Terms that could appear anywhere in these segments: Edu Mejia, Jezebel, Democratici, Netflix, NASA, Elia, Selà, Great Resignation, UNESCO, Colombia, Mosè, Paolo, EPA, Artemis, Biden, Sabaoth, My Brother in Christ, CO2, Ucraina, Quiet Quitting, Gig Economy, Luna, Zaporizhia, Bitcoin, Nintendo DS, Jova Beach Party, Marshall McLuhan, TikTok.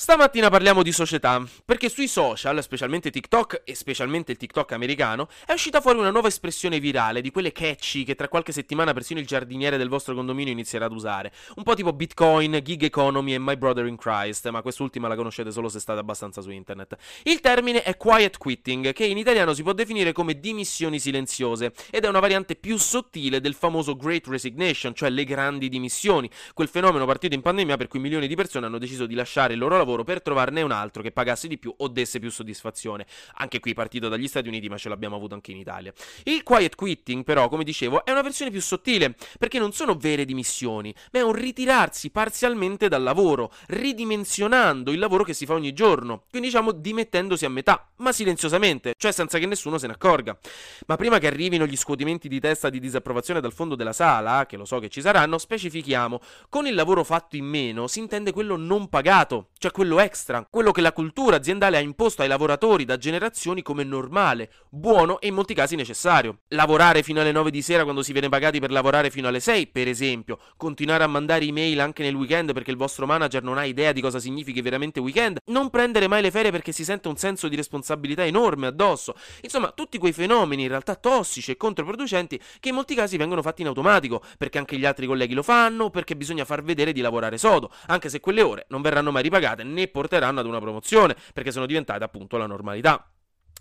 Stamattina parliamo di società, perché sui social, specialmente TikTok e specialmente il TikTok americano, è uscita fuori una nuova espressione virale, di quelle catchy che tra qualche settimana persino il giardiniere del vostro condominio inizierà ad usare, un po' tipo Bitcoin, Gig Economy e My Brother in Christ, ma quest'ultima la conoscete solo se state abbastanza su internet. Il termine è Quiet Quitting, che in italiano si può definire come dimissioni silenziose, ed è una variante più sottile del famoso Great Resignation, cioè le grandi dimissioni, quel fenomeno partito in pandemia per cui milioni di persone hanno deciso di lasciare il loro lavoro per trovarne un altro che pagasse di più o desse più soddisfazione. Anche qui partito dagli Stati Uniti, ma ce l'abbiamo avuto anche in Italia. Il Quiet Quitting, però, come dicevo, è una versione più sottile, perché non sono vere dimissioni, ma è un ritirarsi parzialmente dal lavoro, ridimensionando il lavoro che si fa ogni giorno, quindi diciamo dimettendosi a metà, ma silenziosamente, cioè senza che nessuno se ne accorga. Ma prima che arrivino gli scuotimenti di testa di disapprovazione dal fondo della sala, che lo so che ci saranno, specifichiamo: con il lavoro fatto in meno si intende quello non pagato, cioè quello extra, quello che la cultura aziendale ha imposto ai lavoratori da generazioni come normale, buono e in molti casi necessario. Lavorare fino alle 9 di sera quando si viene pagati per lavorare fino alle 6, per esempio. Continuare a mandare email anche nel weekend perché il vostro manager non ha idea di cosa significhi veramente weekend. Non prendere mai le ferie perché si sente un senso di responsabilità enorme addosso. Insomma, tutti quei fenomeni in realtà tossici e controproducenti che in molti casi vengono fatti in automatico, perché anche gli altri colleghi lo fanno, perché bisogna far vedere di lavorare sodo, anche se quelle ore non verranno mai ripagate né porteranno ad una promozione, perché sono diventate appunto la normalità.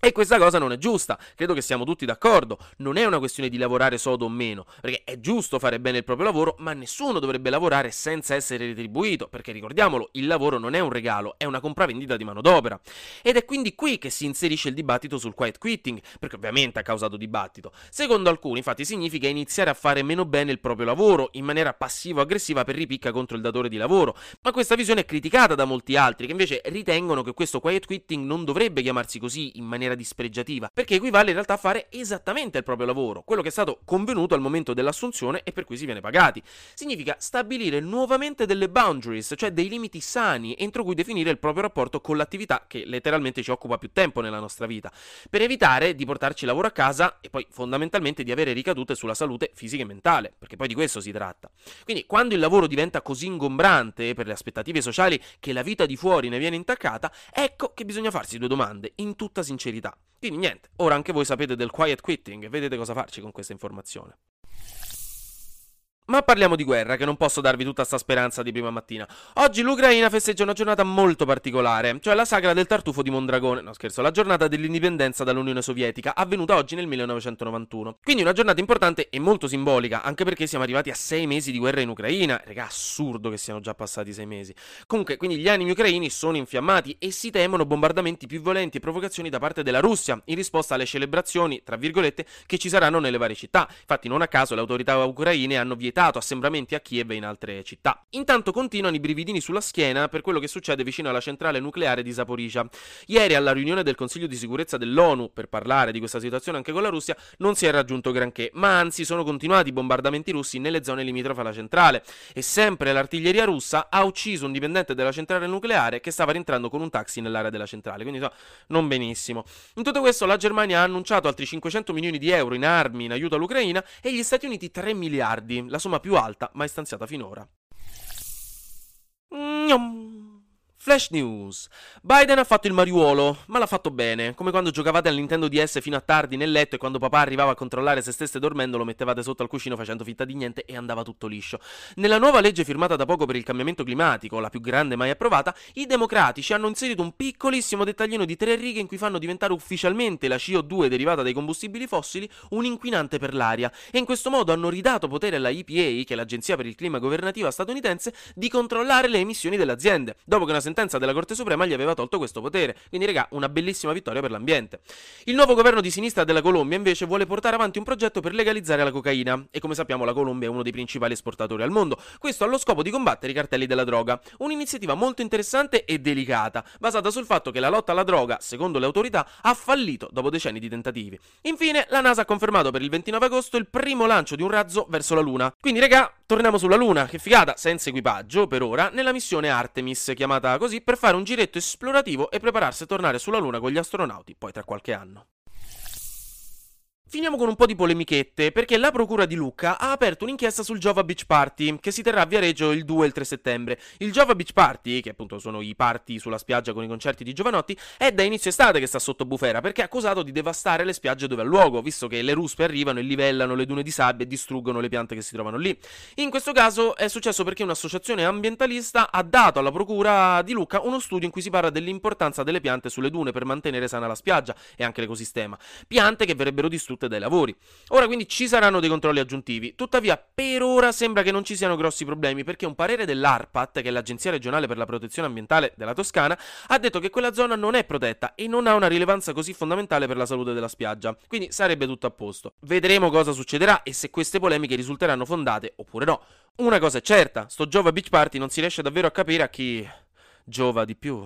E questa cosa non è giusta, credo che siamo tutti d'accordo. Non è una questione di lavorare sodo o meno, perché è giusto fare bene il proprio lavoro, ma nessuno dovrebbe lavorare senza essere retribuito, perché ricordiamolo, il lavoro non è un regalo, è una compravendita di manodopera. Ed è quindi qui che si inserisce il dibattito sul quiet quitting, perché ovviamente ha causato dibattito. Secondo alcuni, infatti, significa iniziare a fare meno bene il proprio lavoro, in maniera passivo-aggressiva per ripicca contro il datore di lavoro, ma questa visione è criticata da molti altri, che invece ritengono che questo quiet quitting non dovrebbe chiamarsi così, in maniera dispregiativa, perché equivale in realtà a fare esattamente il proprio lavoro, quello che è stato convenuto al momento dell'assunzione e per cui si viene pagati. Significa stabilire nuovamente delle boundaries, cioè dei limiti sani entro cui definire il proprio rapporto con l'attività che letteralmente ci occupa più tempo nella nostra vita, per evitare di portarci lavoro a casa e poi fondamentalmente di avere ricadute sulla salute fisica e mentale, perché poi di questo si tratta. Quindi quando il lavoro diventa così ingombrante per le aspettative sociali che la vita di fuori ne viene intaccata, ecco che bisogna farsi due domande in tutta sincerità. Quindi niente, ora anche voi sapete del quiet quitting e vedete cosa farci con questa informazione. Ma parliamo di guerra, che non posso darvi tutta sta speranza di prima mattina. Oggi l'Ucraina festeggia una giornata molto particolare, cioè la sagra del tartufo di Mondragone, no scherzo, la giornata dell'indipendenza dall'Unione Sovietica, avvenuta oggi nel 1991. Quindi una giornata importante e molto simbolica, anche perché siamo arrivati a 6 mesi di guerra in Ucraina. Regà, assurdo che siano già passati 6 mesi. Comunque, quindi gli animi ucraini sono infiammati e si temono bombardamenti più violenti e provocazioni da parte della Russia, in risposta alle celebrazioni, tra virgolette, che ci saranno nelle varie città. Infatti non a caso le autorità ucraine hanno vietato assembramenti a Kiev e in altre città. Intanto continuano i brividini sulla schiena per quello che succede vicino alla centrale nucleare di Zaporizhia. Ieri alla riunione del Consiglio di Sicurezza dell'ONU per parlare di questa situazione anche con la Russia non si è raggiunto granché, ma anzi sono continuati i bombardamenti russi nelle zone limitrofe alla centrale, e sempre l'artiglieria russa ha ucciso un dipendente della centrale nucleare che stava rientrando con un taxi nell'area della centrale, quindi non benissimo. In tutto questo la Germania ha annunciato altri 500 milioni di euro in armi in aiuto all'Ucraina e gli Stati Uniti 3 miliardi, la somma più alta mai stanziata finora. Flash news. Biden ha fatto il mariuolo, ma l'ha fatto bene, come quando giocavate al Nintendo DS fino a tardi nel letto e quando papà arrivava a controllare se stesse dormendo lo mettevate sotto al cuscino facendo finta di niente e andava tutto liscio. Nella nuova legge firmata da poco per il cambiamento climatico, la più grande mai approvata, i democratici hanno inserito un piccolissimo dettaglino di 3 righe in cui fanno diventare ufficialmente la CO2 derivata dai combustibili fossili un inquinante per l'aria, e in questo modo hanno ridato potere alla EPA, che è l'agenzia per il clima governativa statunitense, di controllare le emissioni delle aziende, dopo che una sentenza della Corte Suprema gli aveva tolto questo potere. Quindi regà, una bellissima vittoria per l'ambiente. Il nuovo governo di sinistra della Colombia invece vuole portare avanti un progetto per legalizzare la cocaina, e come sappiamo la Colombia è uno dei principali esportatori al mondo, questo allo scopo di combattere i cartelli della droga. Un'iniziativa molto interessante e delicata, basata sul fatto che la lotta alla droga, secondo le autorità, ha fallito dopo decenni di tentativi. Infine la NASA ha confermato per il 29 agosto il primo lancio di un razzo verso la Luna, quindi regà, torniamo sulla Luna, che figata, senza equipaggio per ora, nella missione Artemis, chiamata così per fare un giretto esplorativo e prepararsi a tornare sulla Luna con gli astronauti poi tra qualche anno. Finiamo con un po' di polemichette, perché la Procura di Lucca ha aperto un'inchiesta sul Jova Beach Party, che si terrà a Viareggio il 2 e il 3 settembre. Il Jova Beach Party, che appunto sono i party sulla spiaggia con i concerti di giovanotti, è da inizio estate che sta sotto bufera, perché è accusato di devastare le spiagge dove ha luogo, visto che le ruspe arrivano e livellano le dune di sabbia e distruggono le piante che si trovano lì. In questo caso è successo perché un'associazione ambientalista ha dato alla Procura di Lucca uno studio in cui si parla dell'importanza delle piante sulle dune per mantenere sana la spiaggia e anche l'ecosistema. Piante che verrebbero distrutte dai lavori. Ora quindi ci saranno dei controlli aggiuntivi, tuttavia per ora sembra che non ci siano grossi problemi, perché un parere dell'ARPAT, che è l'Agenzia Regionale per la Protezione Ambientale della Toscana, ha detto che quella zona non è protetta e non ha una rilevanza così fondamentale per la salute della spiaggia, quindi sarebbe tutto a posto. Vedremo cosa succederà e se queste polemiche risulteranno fondate oppure no. Una cosa è certa, sto Jova Beach Party non si riesce davvero a capire a chi giova di più.